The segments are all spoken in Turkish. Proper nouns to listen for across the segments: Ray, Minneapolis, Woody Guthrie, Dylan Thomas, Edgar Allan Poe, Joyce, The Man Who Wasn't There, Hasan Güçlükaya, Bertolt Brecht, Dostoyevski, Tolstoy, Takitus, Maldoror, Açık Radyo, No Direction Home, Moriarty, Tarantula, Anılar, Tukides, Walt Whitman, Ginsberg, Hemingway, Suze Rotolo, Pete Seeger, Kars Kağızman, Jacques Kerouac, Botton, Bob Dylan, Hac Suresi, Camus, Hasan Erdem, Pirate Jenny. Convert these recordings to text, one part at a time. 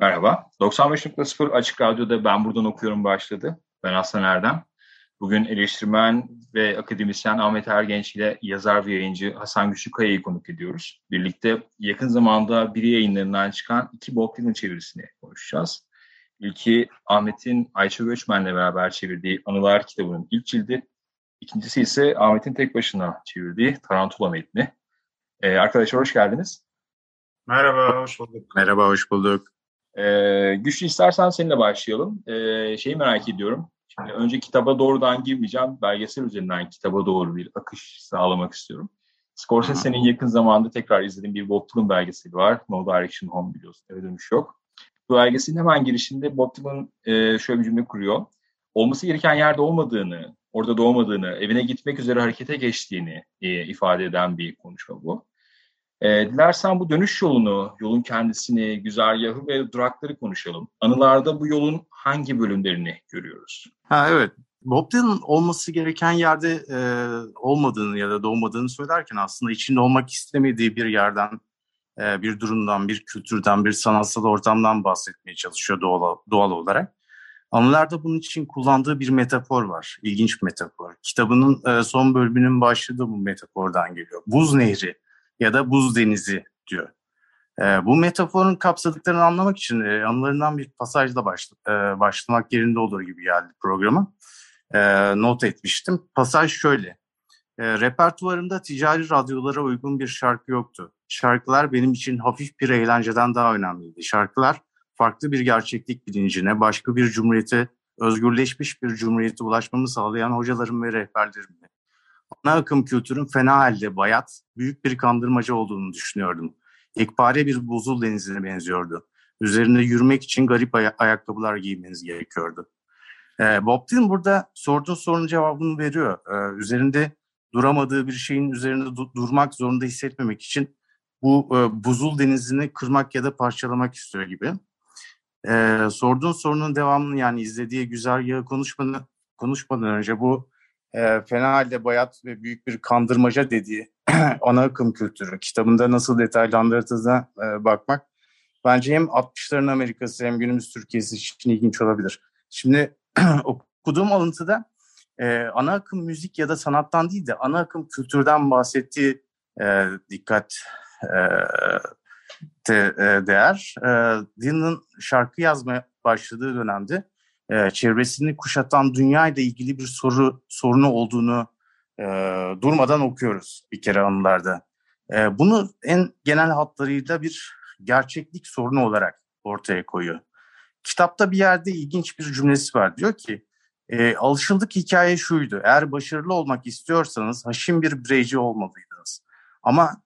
Merhaba, 95.0 Açık Radyo'da Ben Buradan Okuyorum başladı. Ben Hasan Erdem. Bugün eleştirmen ve akademisyen Ahmet Ergenç ile yazar ve yayıncı Hasan Güçlükaya'yı konuk ediyoruz. Birlikte yakın zamanda Biri yayınlarından çıkan iki Bob Dylan çevirisini konuşacağız. İlki Ahmet'in Ayça Göçmen'le beraber çevirdiği Anılar kitabının ilk cildi. İkincisi ise Ahmet'in tek başına çevirdiği Tarantula metni. Arkadaşlar hoş geldiniz. Merhaba, hoş bulduk. Merhaba, hoş bulduk. Güçlü istersen seninle başlayalım. Şeyi merak ediyorum. Şimdi önce kitaba doğrudan girmeyeceğim. Belgesel üzerinden kitaba doğru bir akış sağlamak istiyorum. Scorsese'nin yakın zamanda tekrar izlediğim bir Bob Dylan belgeseli var. No Direction Home biliyorsun. Eve dönüş yok. Bu belgeselin hemen girişinde Bob Dylan şöyle bir cümle kuruyor. Olması gereken yerde olmadığını, orada doğmadığını, evine gitmek üzere harekete geçtiğini ifade eden bir konuşma bu. Dilersen bu dönüş yolunu, yolun kendisini, güzergahı ve durakları konuşalım. Anılarda bu yolun hangi bölümlerini görüyoruz? Evet, Bob Dylan olması gereken yerde olmadığını ya da doğmadığını söylerken aslında içinde olmak istemediği bir yerden, bir durumdan, bir kültürden, bir sanatsal ortamdan bahsetmeye çalışıyor doğal olarak. Anılarda bunun için kullandığı bir metafor var, ilginç bir metafor. Kitabının son bölümünün başladığı bu metafordan geliyor. Buz nehri. Ya da buz denizi diyor. Bu metaforun kapsadıklarını anlamak için anılarından bir pasajla başlamak yerinde olur gibi geldi programa. Not etmiştim. Pasaj şöyle. Repertuarımda ticari radyolara uygun bir şarkı yoktu. Şarkılar benim için hafif bir eğlenceden daha önemliydi. Şarkılar farklı bir gerçeklik bilincine, başka bir cumhuriyete, özgürleşmiş bir cumhuriyete ulaşmamı sağlayan hocalarım ve rehberlerimdi. Ana akım kültürün fena halde bayat, büyük bir kandırmaca olduğunu düşünüyordum. Yekpare bir buzul denizine benziyordu. Üzerinde yürümek için garip ayakkabılar giymeniz gerekiyordu. Bob Dylan burada sorduğun sorunun cevabını veriyor. Üzerinde duramadığı bir şeyin üzerinde durmak zorunda hissetmemek için bu buzul denizini kırmak ya da parçalamak istiyor gibi. Sorduğun sorunun devamını yani izlediği güzergahı konuşmadan önce bu fena halde bayat ve büyük bir kandırmaca dediği ana akım kültürü kitabında nasıl detaylandırdığına bakmak bence hem 60'ların Amerikası hem günümüz Türkiye'si için ilginç olabilir. Şimdi okuduğum alıntıda ana akım müzik ya da sanattan değil de ana akım kültürden bahsettiği değer. Dylan'ın şarkı yazmaya başladığı dönemde çevresini kuşatan dünyayla ilgili bir sorunu olduğunu durmadan okuyoruz bir kere anılarda. Bunu en genel hatlarıyla bir gerçeklik sorunu olarak ortaya koyuyor. Kitapta bir yerde ilginç bir cümlesi var. Diyor ki alışıldık hikaye şuydu. Eğer başarılı olmak istiyorsanız haşin bir bireyci olmalıydınız. Ama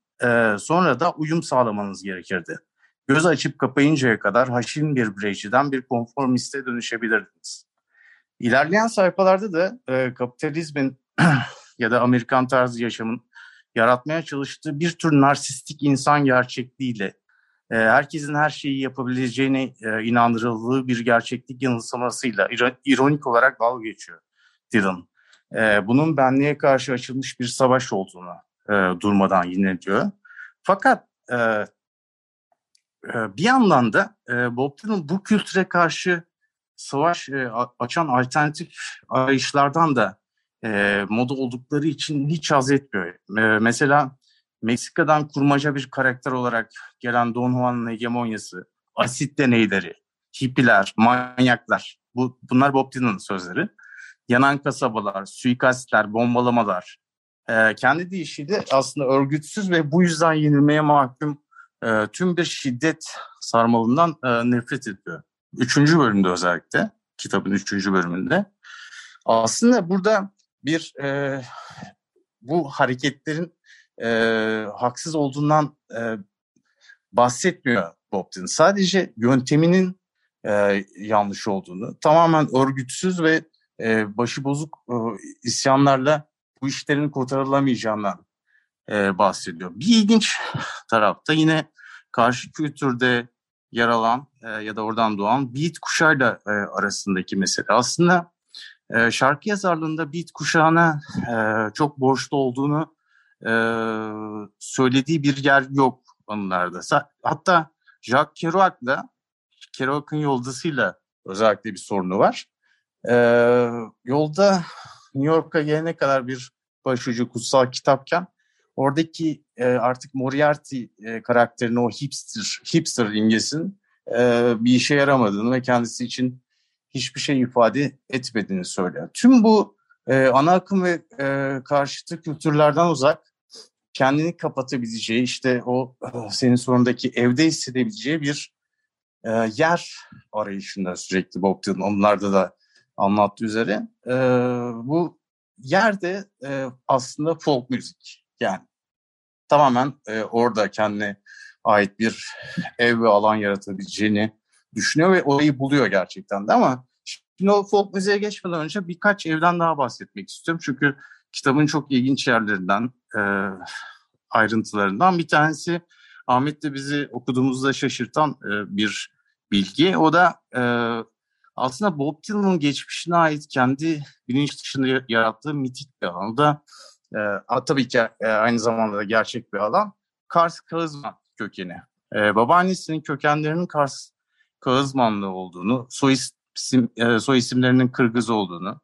sonra da uyum sağlamanız gerekirdi. Göz açıp kapayıncaya kadar haşin bir bireyciden bir konformiste dönüşebilirdiniz. İlerleyen sayfalarda da kapitalizmin ya da Amerikan tarzı yaşamın yaratmaya çalıştığı bir tür narsistik insan gerçekliğiyle herkesin her şeyi yapabileceğine inandırıldığı bir gerçeklik yanılsamasıyla ironik olarak dalga geçiyor Dylan. Bunun benliğe karşı açılmış bir savaş olduğunu durmadan yine diyor. Fakat bir yandan da Bob Dylan bu kültüre karşı savaş açan alternatif arayışlardan da moda oldukları için hiç haz etmiyor. Mesela Meksika'dan kurmaca bir karakter olarak gelen Don Juan'ın hegemonyası, asit deneyleri, hippiler, manyaklar, bunlar Bob Dylan'ın sözleri. Yanan kasabalar, suikastler, bombalamalar. Kendi deyişiyle aslında örgütsüz ve bu yüzden yenilmeye mahkum tüm bir şiddet sarmalından nefret ediyor. 3. bölümde özellikle, kitabın 3. bölümünde. Aslında burada bir bu hareketlerin haksız olduğundan bahsetmiyor Bob Dylan. Sadece yönteminin yanlış olduğunu, tamamen örgütsüz ve başıbozuk isyanlarla bu işlerin kurtarılamayacağından bahsediyor. Bir ilginç tarafta yine karşı kültürde yer alan ya da oradan doğan Beat kuşağıyla arasındaki mesele. Aslında şarkı yazarlığında Beat kuşağına çok borçlu olduğunu söylediği bir yer yok anılarda. Hatta Jacques Kerouac'ın Yoldası'yla özellikle bir sorunu var. Yolda New York'a gelene kadar bir başucu kutsal kitapken oradaki artık Moriarty karakterinin o hipster imgesinin bir işe yaramadığını ve kendisi için hiçbir şey ifade etmediğini söylüyor. Tüm bu ana akım ve karşıtı kültürlerden uzak kendini kapatabileceği, işte o senin sorundaki evde hissedebileceği bir yer arayışında sürekli Bob Dylan, onlarda da anlattığı üzere. Bu yerde aslında folk müzik. Yani tamamen orada kendine ait bir ev ve alan yaratabileceğini düşünüyor ve orayı buluyor gerçekten de. Ama şimdi o folk müziğe geçmeden önce birkaç evden daha bahsetmek istiyorum. Çünkü kitabın çok ilginç yerlerinden, ayrıntılarından bir tanesi Ahmet de bizi okuduğumuzda şaşırtan bir bilgi. O da aslında Bob Dylan'ın geçmişine ait kendi bilinç dışında yarattığı mitik bir alan. O da tabii ki aynı zamanda da gerçek bir alan. Kars Kağızman kökeni. Babaannesinin kökenlerinin Kars Kağızmanlı olduğunu, soy isimlerinin Kırgız olduğunu,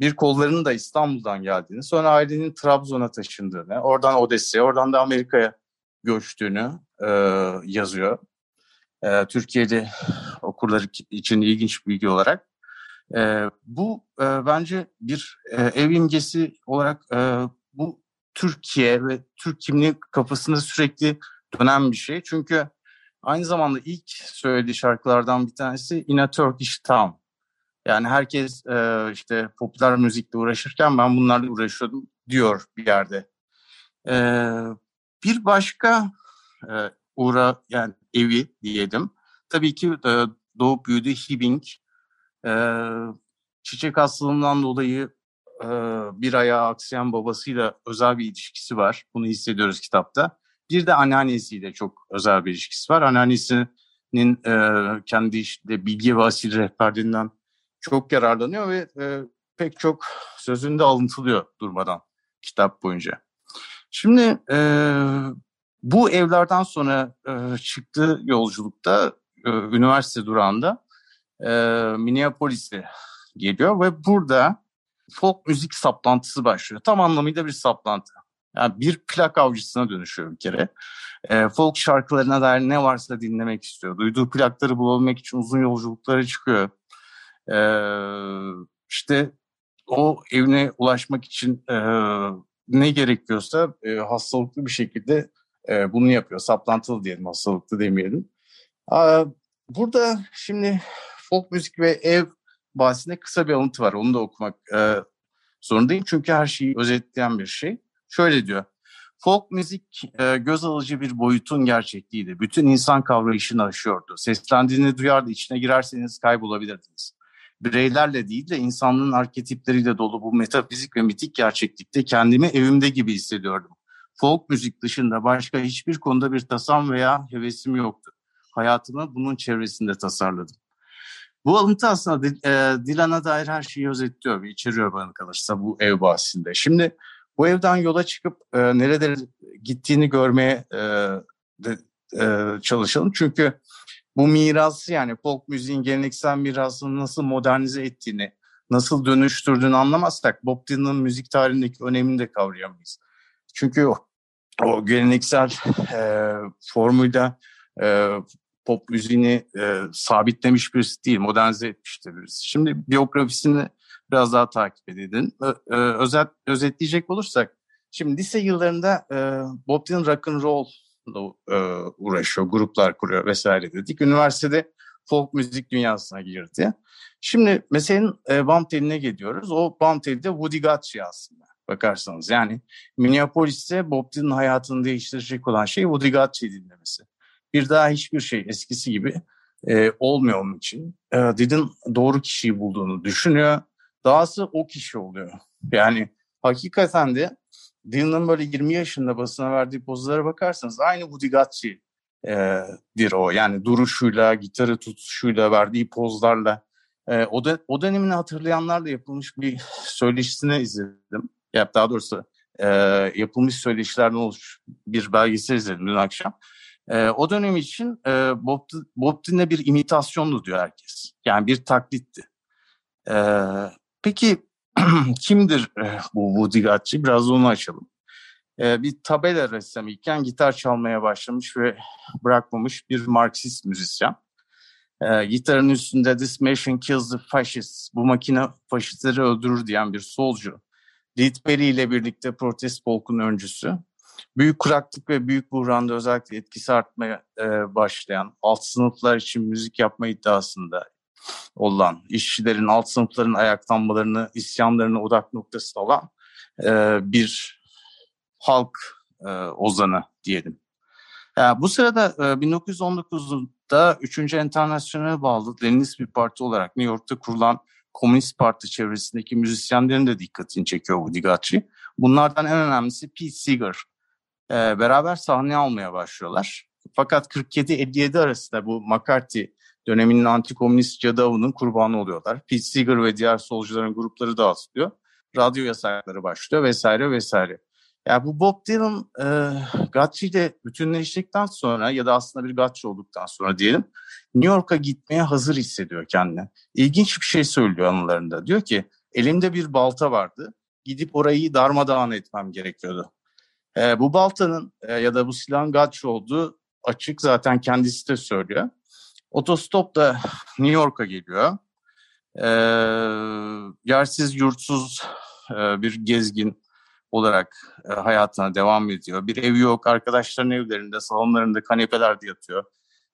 bir kollarının da İstanbul'dan geldiğini, sonra ailenin Trabzon'a taşındığını, oradan Odessa'ya, oradan da Amerika'ya göçtüğünü yazıyor. Türkiye'de okurlar için ilginç bir bilgi olarak. Bu bence bir ev imgesi olarak bu Türkiye ve Türk kimliği kafasında sürekli dönen bir şey. Çünkü aynı zamanda ilk söylediği şarkılardan bir tanesi In a Turkish Town. Yani herkes işte popüler müzikle uğraşırken ben bunlarla uğraşıyordum diyor bir yerde. Bir başka yani evi diyelim. Tabii ki doğup büyüdüğü Hibbing. Çiçek hastalığından dolayı bir ayağı aksayan babasıyla özel bir ilişkisi var. Bunu hissediyoruz kitapta. Bir de anneannesiyle çok özel bir ilişkisi var. Anneannesinin kendi işte bilgi ve asil rehberliğinden çok yararlanıyor ve pek çok sözünde alıntılıyor durmadan kitap boyunca. Şimdi bu evlerden sonra çıktığı yolculukta üniversite durağında Minneapolis'e geliyor ve burada folk müzik saplantısı başlıyor. Tam anlamıyla bir saplantı. Yani bir plak avcısına dönüşüyor bir kere. Folk şarkılarına dair ne varsa dinlemek istiyor. Duyduğu plakları bulabilmek için uzun yolculuklara çıkıyor. İşte o evine ulaşmak için ne gerekiyorsa hastalıklı bir şekilde bunu yapıyor. Saplantılı diyelim, hastalıklı demeyelim. Burada şimdi folk müzik ve ev bahsinde kısa bir alıntı var. Onu da okumak zorundayım. Çünkü her şeyi özetleyen bir şey. Şöyle diyor. Folk müzik göz alıcı bir boyutun gerçekliğiydi. Bütün insan kavrayışını aşıyordu. Seslendiğini duyardı. İçine girerseniz kaybolabilirdiniz. Bireylerle değil de insanlığın arketipleriyle dolu bu metafizik ve mitik gerçeklikte kendimi evimde gibi hissediyordum. Folk müzik dışında başka hiçbir konuda bir tasam veya hevesim yoktu. Hayatımı bunun çevresinde tasarladım. Bu alıntı aslında Dylan'a dair her şeyi özetliyor ve içeriyor bana kalırsa bu ev bahsinde. Şimdi bu evden yola çıkıp nerelere gittiğini görmeye çalışalım. Çünkü bu mirası, yani folk müziğin geleneksel mirasını nasıl modernize ettiğini, nasıl dönüştürdüğünü anlamazsak Bob Dylan'ın müzik tarihindeki önemini de kavrayamayız. Çünkü o geleneksel formülde pop müziğini sabitlemiş birisi değil, modernize etmiş de birisi. Şimdi biyografisini biraz daha takip edin. Özetleyecek olursak, şimdi lise yıllarında Bob Dylan rock'n'roll'la uğraşıyor, gruplar kuruyor vesaire dedik. Üniversitede folk müzik dünyasına girdi. Şimdi meselenin bam teline geliyoruz. O bam teli de Woody Guthrie aslında. bakarsanız. Yani Minneapolis'te Bob Dylan'ın hayatını değiştirecek olan şey Woody Guthrie dinlemesi. Bir daha hiçbir şey eskisi gibi olmuyor onun için. Dylan doğru kişiyi bulduğunu düşünüyor. Dahası o kişi oluyor. Yani hakikaten de Dylan'ın böyle 20 yaşında basına verdiği pozlara bakarsanız aynı Woody Guthrie'dir o. Yani duruşuyla, gitarı tutuşuyla, verdiği pozlarla. O dönemini hatırlayanlarla yapılmış bir söyleşisini izledim. Daha doğrusu yapılmış söyleşilerden oluşmuş bir belgesel izledim dün akşam. O dönem için Bob Dylan'e bir imitasyondu diyor herkes. Yani bir taklitti. Peki kimdir bu Woody Guthrie? Biraz onu açalım. Bir tabela ressamı iken gitar çalmaya başlamış ve bırakmamış bir Marksist müzisyen. Gitarın üstünde "This machine kills the fascists", bu makine faşistleri öldürür diyen bir solcu. Lead Belly ile birlikte protest polkunun öncüsü. Büyük kuraklık ve büyük buhranda özellikle etkisi artmaya başlayan, alt sınıflar için müzik yapma iddiasında olan, işçilerin, alt sınıfların ayaklanmalarını, isyanlarını odak noktasına olan bir halk ozanı diyelim. Bu sırada 1919'da 3. Enternasyonel'e bağlı Leninist bir parti olarak New York'ta kurulan Komünist Parti çevresindeki müzisyenlerin de dikkatini çekiyor Woody Guthrie. Bunlardan en önemlisi Pete Seeger. Beraber sahneye almaya başlıyorlar. Fakat 47-57 arasında bu McCarthy döneminin antikomünist cadavının kurbanı oluyorlar. Pete Seeger ve diğer solcuların grupları dağıtılıyor. Radyo yasakları başlıyor vesaire vesaire. Bu Bob Dylan Guthrie ile bütünleştikten sonra ya da aslında bir Guthrie olduktan sonra diyelim New York'a gitmeye hazır hissediyor kendini. İlginç bir şey söylüyor anılarında. Diyor ki elimde bir balta vardı. Gidip orayı darmadağın etmem gerekiyordu. Bu baltanın ya da bu silahın Guthrie olduğu açık, zaten kendisi de söylüyor. Otostopla New York'a geliyor. Yersiz yurtsuz bir gezgin olarak hayatına devam ediyor. Bir evi yok, arkadaşların evlerinde, salonlarında, kanepelerde yatıyor.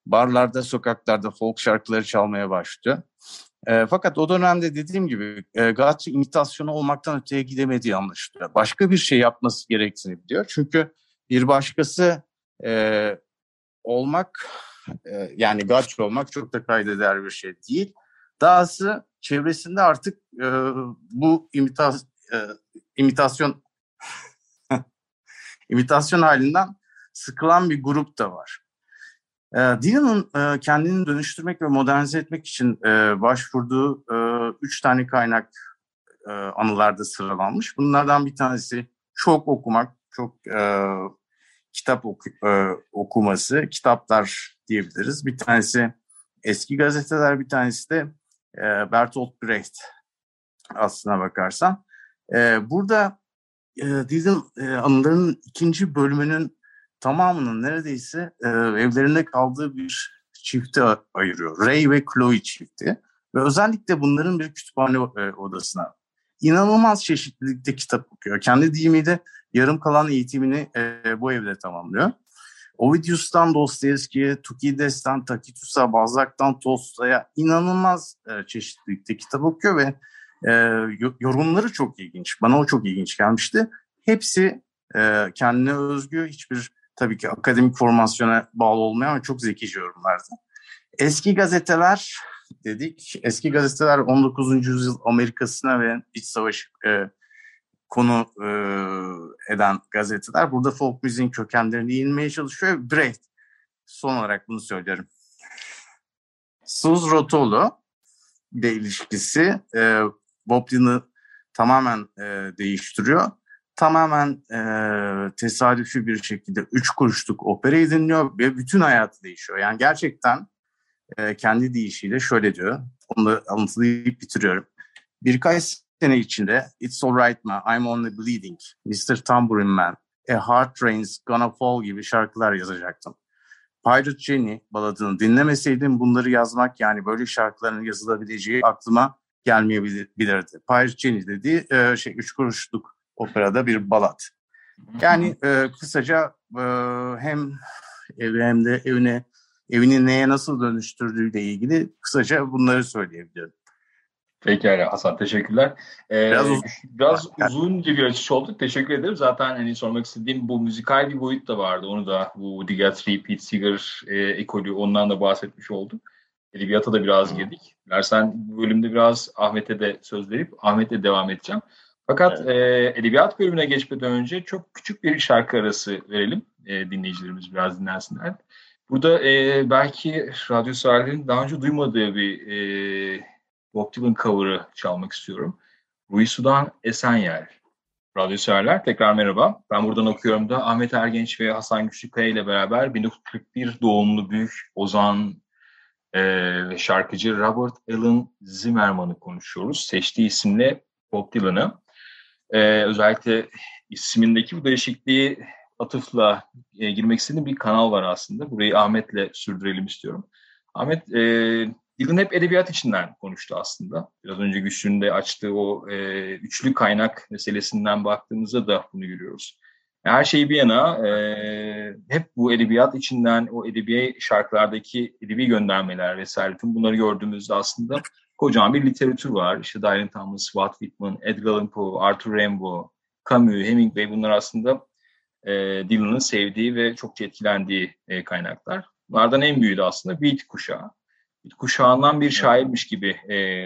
Barlarda, sokaklarda folk şarkıları çalmaya başlıyor. Fakat o dönemde dediğim gibi Guthrie imitasyonu olmaktan öteye gidemediği anlaşılıyor. Başka bir şey yapması gerektiğini biliyor. Çünkü bir başkası olmak, yani Guthrie olmak çok da kaydeder bir şey değil. Dahası çevresinde artık bu imitasyon halinden sıkılan bir grup da var. Dylan'ın kendini dönüştürmek ve modernize etmek için başvurduğu 3 tane kaynak anılarda sıralanmış. Bunlardan bir tanesi çok okumak, çok kitap okuması, kitaplar diyebiliriz. Bir tanesi eski gazeteler, bir tanesi de Bertolt Brecht aslına bakarsan. Burada Dylan anılarının ikinci bölümünün tamamının neredeyse evlerinde kaldığı bir çifte ayırıyor. Ray ve Chloe çifti. Ve özellikle bunların bir kütüphane odasına. İnanılmaz çeşitlilikte kitap okuyor. Kendi deyimiyle yarım kalan eğitimini bu evde tamamlıyor. Ovidius'tan Dostoyevski'ye, Tukides'ten Takitus'a, Bazlak'tan Tolstoy'a inanılmaz çeşitlilikte kitap okuyor ve yorumları çok ilginç. Bana o çok ilginç gelmişti. Hepsi kendine özgü, hiçbir tabii ki akademik formasyona bağlı olmayan ama çok zekice yorumlardı. Eski gazeteler dedik. Eski gazeteler 19. yüzyıl Amerika'sına ve iç savaşı konu eden gazeteler. Burada folk müziğin kökenlerine inmeye çalışıyor. Brecht. Son olarak bunu söylerim. Suze Rotolo ile ilişkisi Bob Dylan'ı tamamen değiştiriyor. Tamamen tesadüfi bir şekilde 3 kuruşluk operayı dinliyor ve bütün hayatı değişiyor. Yani gerçekten kendi deyişiyle şöyle diyor, onu da alıntılayıp bitiriyorum. Birkaç sene içinde "It's alright man, I'm only bleeding", "Mr. Tambourine Man", "A Heart Rain's Gonna Fall" gibi şarkılar yazacaktım. Pirate Jenny baladını dinlemeseydim bunları yazmak, yani böyle şarkıların yazılabileceği aklıma gelmeyebilirdi. Pirate Jenny dediği 3 kuruşluk operada bir balat. Yani kısaca hem evi hem de evini neye nasıl dönüştürdüğüyle ilgili kısaca bunları söyleyebilirim. Pekala Hasan, teşekkürler. Biraz uzunca bir açış olduk. Teşekkür ederim. Zaten hani sormak istediğim bu müzikal bir boyut da vardı. Onu da bu Woody Guthrie, Pete Seeger ekolü, ondan da bahsetmiş olduk. Edebiyata da biraz girdik. Dersen bu bölümde biraz Ahmet'e de söz verip Ahmet'le devam edeceğim. Fakat evet, edebiyat bölümüne geçmeden önce çok küçük bir şarkı arası verelim. Dinleyicilerimiz biraz dinlensinler. Burada belki radyo severlerin daha önce duymadığı bir Bob Dylan cover'ı çalmak istiyorum. Ruisu'dan Esen Yer. Radyo severler, tekrar merhaba. Ben buradan okuyorum da Ahmet Ergenç ve Hasan Güçlükaya ile beraber 1941 doğumlu büyük ozan ve şarkıcı Robert Allen Zimmerman'ı konuşuyoruz. Seçtiği isimle Bob Dylan'ı. Özellikle ismindeki bu değişikliği atıfla girmek istediğim bir kanal var aslında. Burayı Ahmet'le sürdürelim istiyorum. Ahmet, Dylan hep edebiyat içinden konuştu aslında. Biraz önce Güçlü'nün de açtığı o üçlü kaynak meselesinden baktığımızda da bunu görüyoruz. Her şey bir yana hep bu edebiyat içinden o edebi şarkılardaki edebi göndermeler vesaire, tüm bunları gördüğümüzde aslında kocaman bir literatür var. İşte Dylan Thomas, Walt Whitman, Edgar Allan Poe, Arthur Rimbaud, Camus, Hemingway, bunlar aslında Dylan'ın sevdiği ve çokça etkilendiği kaynaklar. Bunlardan en büyüğü de aslında Beat kuşağı. Beat kuşağından bir şairmiş gibi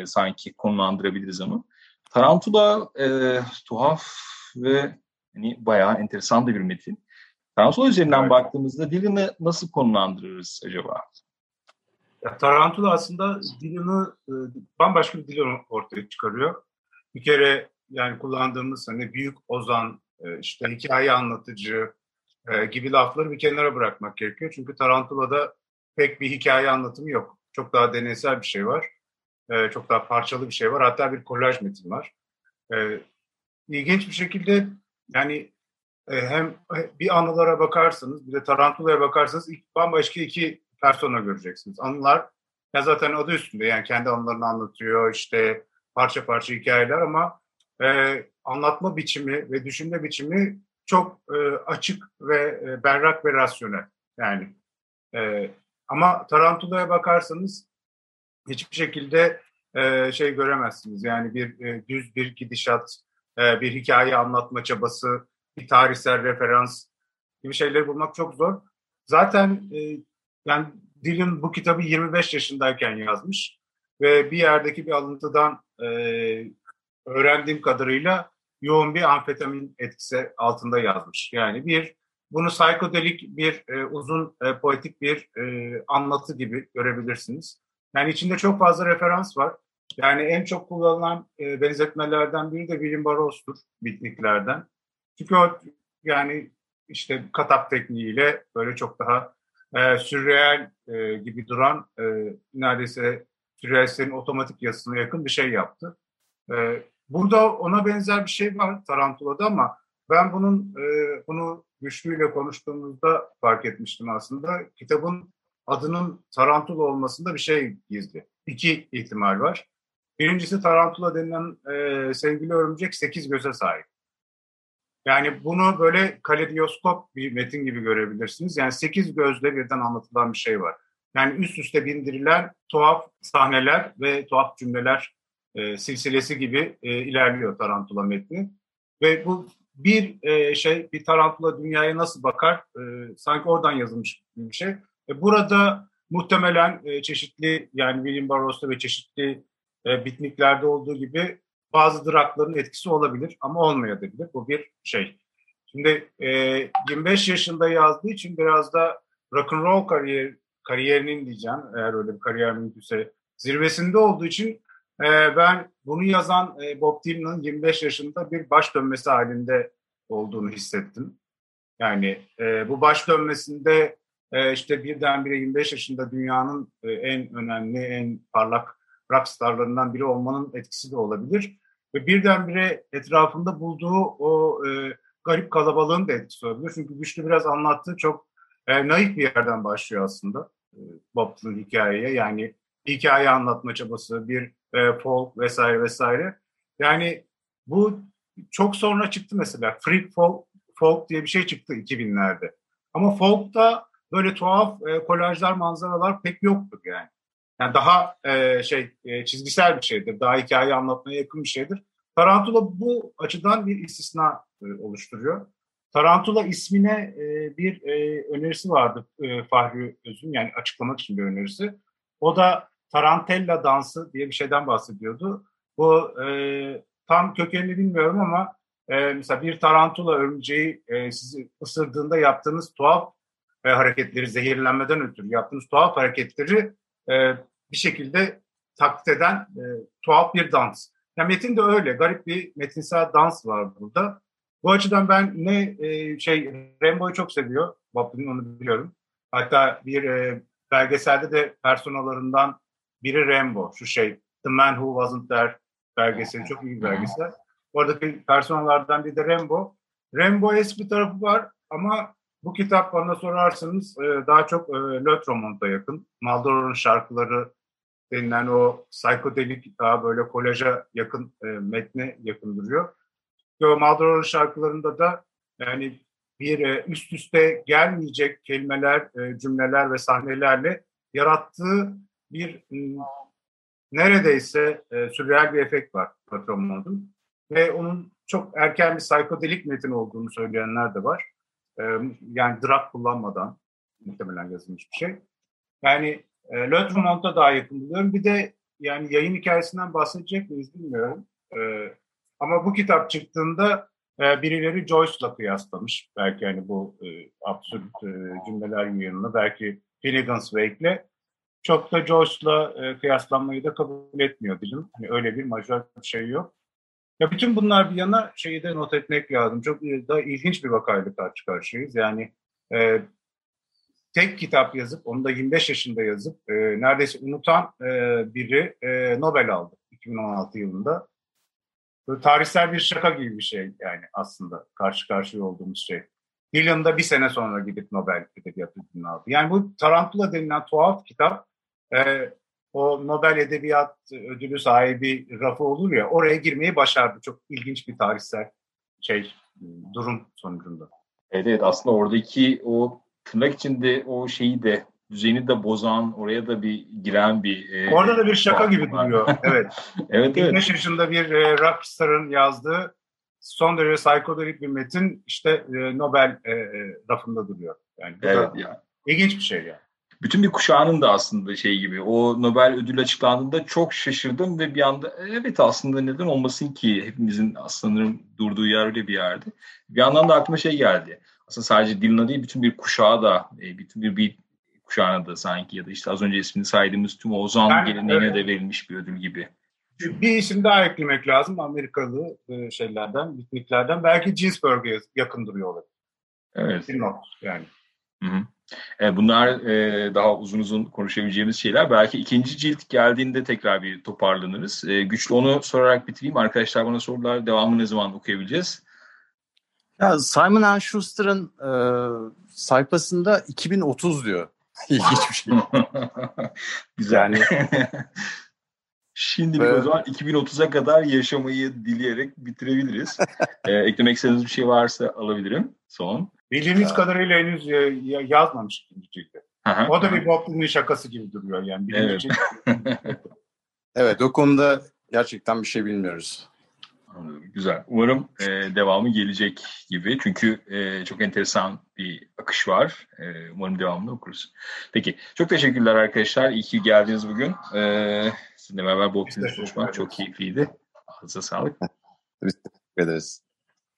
sanki konumlandırabiliriz ama. Tarantula tuhaf ve yani bayağı enteresan da bir metin. Tarantula üzerinden baktığımızda Dylan'ı nasıl konumlandırırız acaba? Ya, Tarantula aslında Dylan'ı bambaşka bir Dylan ortaya çıkarıyor. Bir kere yani kullandığımız hani büyük ozan, işte hikaye anlatıcı gibi lafları bir kenara bırakmak gerekiyor. Çünkü Tarantula'da pek bir hikaye anlatımı yok. Çok daha deneysel bir şey var. Çok daha parçalı bir şey var. Hatta bir kolaj metin var. İlginç bir şekilde yani hem bir Anılar'a bakarsanız bir de Tarantula'ya bakarsanız bambaşka iki persona göreceksiniz. Anılar ya zaten adı üstünde, yani kendi anılarını anlatıyor, işte parça parça hikayeler ama anlatma biçimi ve düşünme biçimi çok açık ve berrak ve rasyonel. Yani ama Tarantula'ya bakarsanız hiçbir şekilde şey göremezsiniz. Yani bir düz bir gidişat, bir hikaye anlatma çabası, bir tarihsel referans gibi şeyleri bulmak çok zor. Zaten yani Dylan bu kitabı 25 yaşındayken yazmış ve bir yerdeki bir alıntıdan öğrendiğim kadarıyla yoğun bir amfetamin etkisi altında yazmış. Yani bir bunu psikodelik bir uzun poetik bir anlatı gibi görebilirsiniz. Yani içinde çok fazla referans var. Yani en çok kullanılan benzetmelerden biri de William Burroughs'tur, bitniklerden. Çünkü o yani işte katap tekniğiyle böyle çok daha sürreel gibi duran, neredeyse sürrealistlerin otomatik yazısına yakın bir şey yaptı. Burada ona benzer bir şey var Tarantula'da ama ben bunun bunu Güçlü'yle konuştuğumuzda fark etmiştim aslında. Kitabın adının Tarantula olmasında bir şey gizli. İki ihtimal var. Birincisi Tarantula denilen sevgili örümcek 8 göze sahip. Yani bunu böyle kaleidoskop bir metin gibi görebilirsiniz. Yani 8 gözle birden anlatılan bir şey var. Yani üst üste bindirilen tuhaf sahneler ve tuhaf cümleler silsilesi gibi ilerliyor Tarantula metni. Ve bu bir şey, bir Tarantula dünyaya nasıl bakar? Sanki oradan yazılmış bir şey. Burada muhtemelen çeşitli, yani William Burroughs'ta ve çeşitli bitniklerde olduğu gibi bazı drakların etkisi olabilir ama olmayabilir. Bu bir şey. Şimdi 25 yaşında yazdığı için biraz da rock'n'roll kariyerinin diyeceğim, eğer öyle bir kariyer mümkünse, zirvesinde olduğu için ben bunu yazan Bob Dylan'ın 25 yaşında bir baş dönmesi halinde olduğunu hissettim. Yani bu baş dönmesinde işte birdenbire 25 yaşında dünyanın en önemli, en parlak rockstarlarından biri olmanın etkisi de olabilir. Ve birdenbire etrafında bulduğu o garip kalabalığın da etkisi olabilir. Çünkü Güçlü biraz anlattığı çok naif bir yerden başlıyor aslında Bob Dylan'ın hikayeye. Yani hikaye anlatma çabası, bir folk vesaire vesaire. Yani bu çok sonra çıktı mesela. Freak folk diye bir şey çıktı 2000'lerde. Ama folk'ta böyle tuhaf kolajlar, manzaralar pek yoktu yani. Yani daha çizgisel bir şeydir. Daha hikaye anlatmaya yakın bir şeydir. Tarantula bu açıdan bir istisna oluşturuyor. Tarantula ismine bir önerisi vardı Fahri Öz'ün, yani açıklamak için bir önerisi. O da Tarantella dansı diye bir şeyden bahsediyordu. Bu tam kökenini bilmiyorum ama mesela bir tarantula örümceği sizi ısırdığında yaptığınız tuhaf hareketleri, zehirlenmeden ötürü yaptığınız tuhaf hareketleri bir şekilde taklit eden tuhaf bir dans. Yani metin de öyle, garip bir metinsel dans var burada. Bu açıdan ben Rembo'yu çok seviyor, Botton'un, onu biliyorum. Hatta bir belgeselde de personalarından biri Rembo, The Man Who Wasn't There belgeseli, çok iyi bir belgesel. Oradaki personalardan biri de Rembo. Rembo'es bir tarafı var ama bu kitap bana sorarsanız daha çok Löt Roman'da yakın. Maldoror'un şarkıları denilen o psikodelik, daha böyle kolaja yakın, metne yakın duruyor. Maldoror'un şarkılarında da yani bir üst üste gelmeyecek kelimeler, cümleler ve sahnelerle yarattığı bir neredeyse sürreal bir efekt var Löt Roman'ın. Ve onun çok erken bir psikodelik metin olduğunu söyleyenler de var. Yani drag kullanmadan muhtemelen yazılmış bir şey. Yani Löt Roman'da daha yakın buluyorum. Bir de yani yayın hikayesinden bahsedecek miyiz bilmiyorum. Ama bu kitap çıktığında birileri Joyce'la kıyaslamış. Belki hani bu absürt cümleler yanına belki Finnegan's Wake'le. Çok da Joyce'la kıyaslanmayı da kabul etmiyor dilim. Hani öyle bir majör bir şey yok. Ya bütün bunlar bir yana şeyi de not etmek lazım. Çok da ilginç bir vakayla karşı karşıyayız. Yani tek kitap yazıp, onu da 25 yaşında yazıp neredeyse unutan biri Nobel aldı 2016 yılında. Böyle tarihsel bir şaka gibi bir şey yani aslında karşı karşıya olduğumuz şey. Dylan'da bir sene sonra gidip Nobel edebiyatı ödülünü aldı. Yani bu Tarantula denilen tuhaf kitap, o Nobel Edebiyat Ödülü sahibi rafı olur ya, oraya girmeyi başardı. Çok ilginç bir tarihsel durum sonucunda. Evet, aslında oradaki o tırnak içinde o şeyi de, düzeni de bozan, oraya da bir giren bir... Orada da bir şaka gibi duruyor. Evet. Evet. 25 yaşında bir rockstar'ın yazdığı son derece psikodelik bir metin Nobel rafında duruyor. Yani bu evet, da yani ilginç bir şey yani. Bütün bir kuşağının da aslında gibi, o Nobel ödül açıklandığında çok şaşırdım ve bir anda evet aslında neden olmasın ki, hepimizin sanırım durduğu yer öyle bir yerdi. Bir yandan da aklıma geldi. Aslında sadece Dylan'a değil, bütün bir kuşağa da, bütün bir kuşağına da sanki, ya da az önce ismini saydığımız tüm Ozan geleneğine de verilmiş bir ödül gibi. Bir isim daha eklemek lazım Amerikalı ritmiklerden. Belki Ginsberg'e yakın duruyor olabilir. Evet. Yani. Hı-hı. Bunlar daha uzun konuşabileceğimiz şeyler. Belki ikinci cilt geldiğinde tekrar bir toparlanırız. Güçlü, onu sorarak bitireyim. Arkadaşlar bana sorular, devamı ne zaman okuyabileceğiz? Ya Simon & Schuster'ın sayfasında 2030 diyor. İlginç bir şey. Güzel. Şimdilik o zaman 2030'a kadar yaşamayı dileyerek bitirebiliriz. Eklemek istediğiniz bir şey varsa alabilirim. Son. Bildiğimiz kadarıyla henüz yazmamış ikinci cilde. O da bir Botton'un şakası gibi duruyor yani. Evet. Evet, o konuda gerçekten bir şey bilmiyoruz. Güzel. Umarım devamı gelecek gibi. Çünkü çok enteresan bir akış var. Umarım devamını okuruz. Peki. Çok teşekkürler arkadaşlar. İyi ki geldiniz bugün. Sizinle beraber Botton'u konuşmak çok keyifliydi. Ağzınıza sağlık. Biz teşekkür ederiz.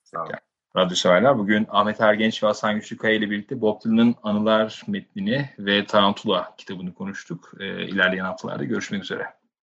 Sağ olun. Radyo severler, bugün Ahmet Ergenç ve Hasan Güçlükaya ile birlikte Bob Dylan'ın Anılar metnini ve Tarantula kitabını konuştuk. İlerleyen haftalarda görüşmek üzere.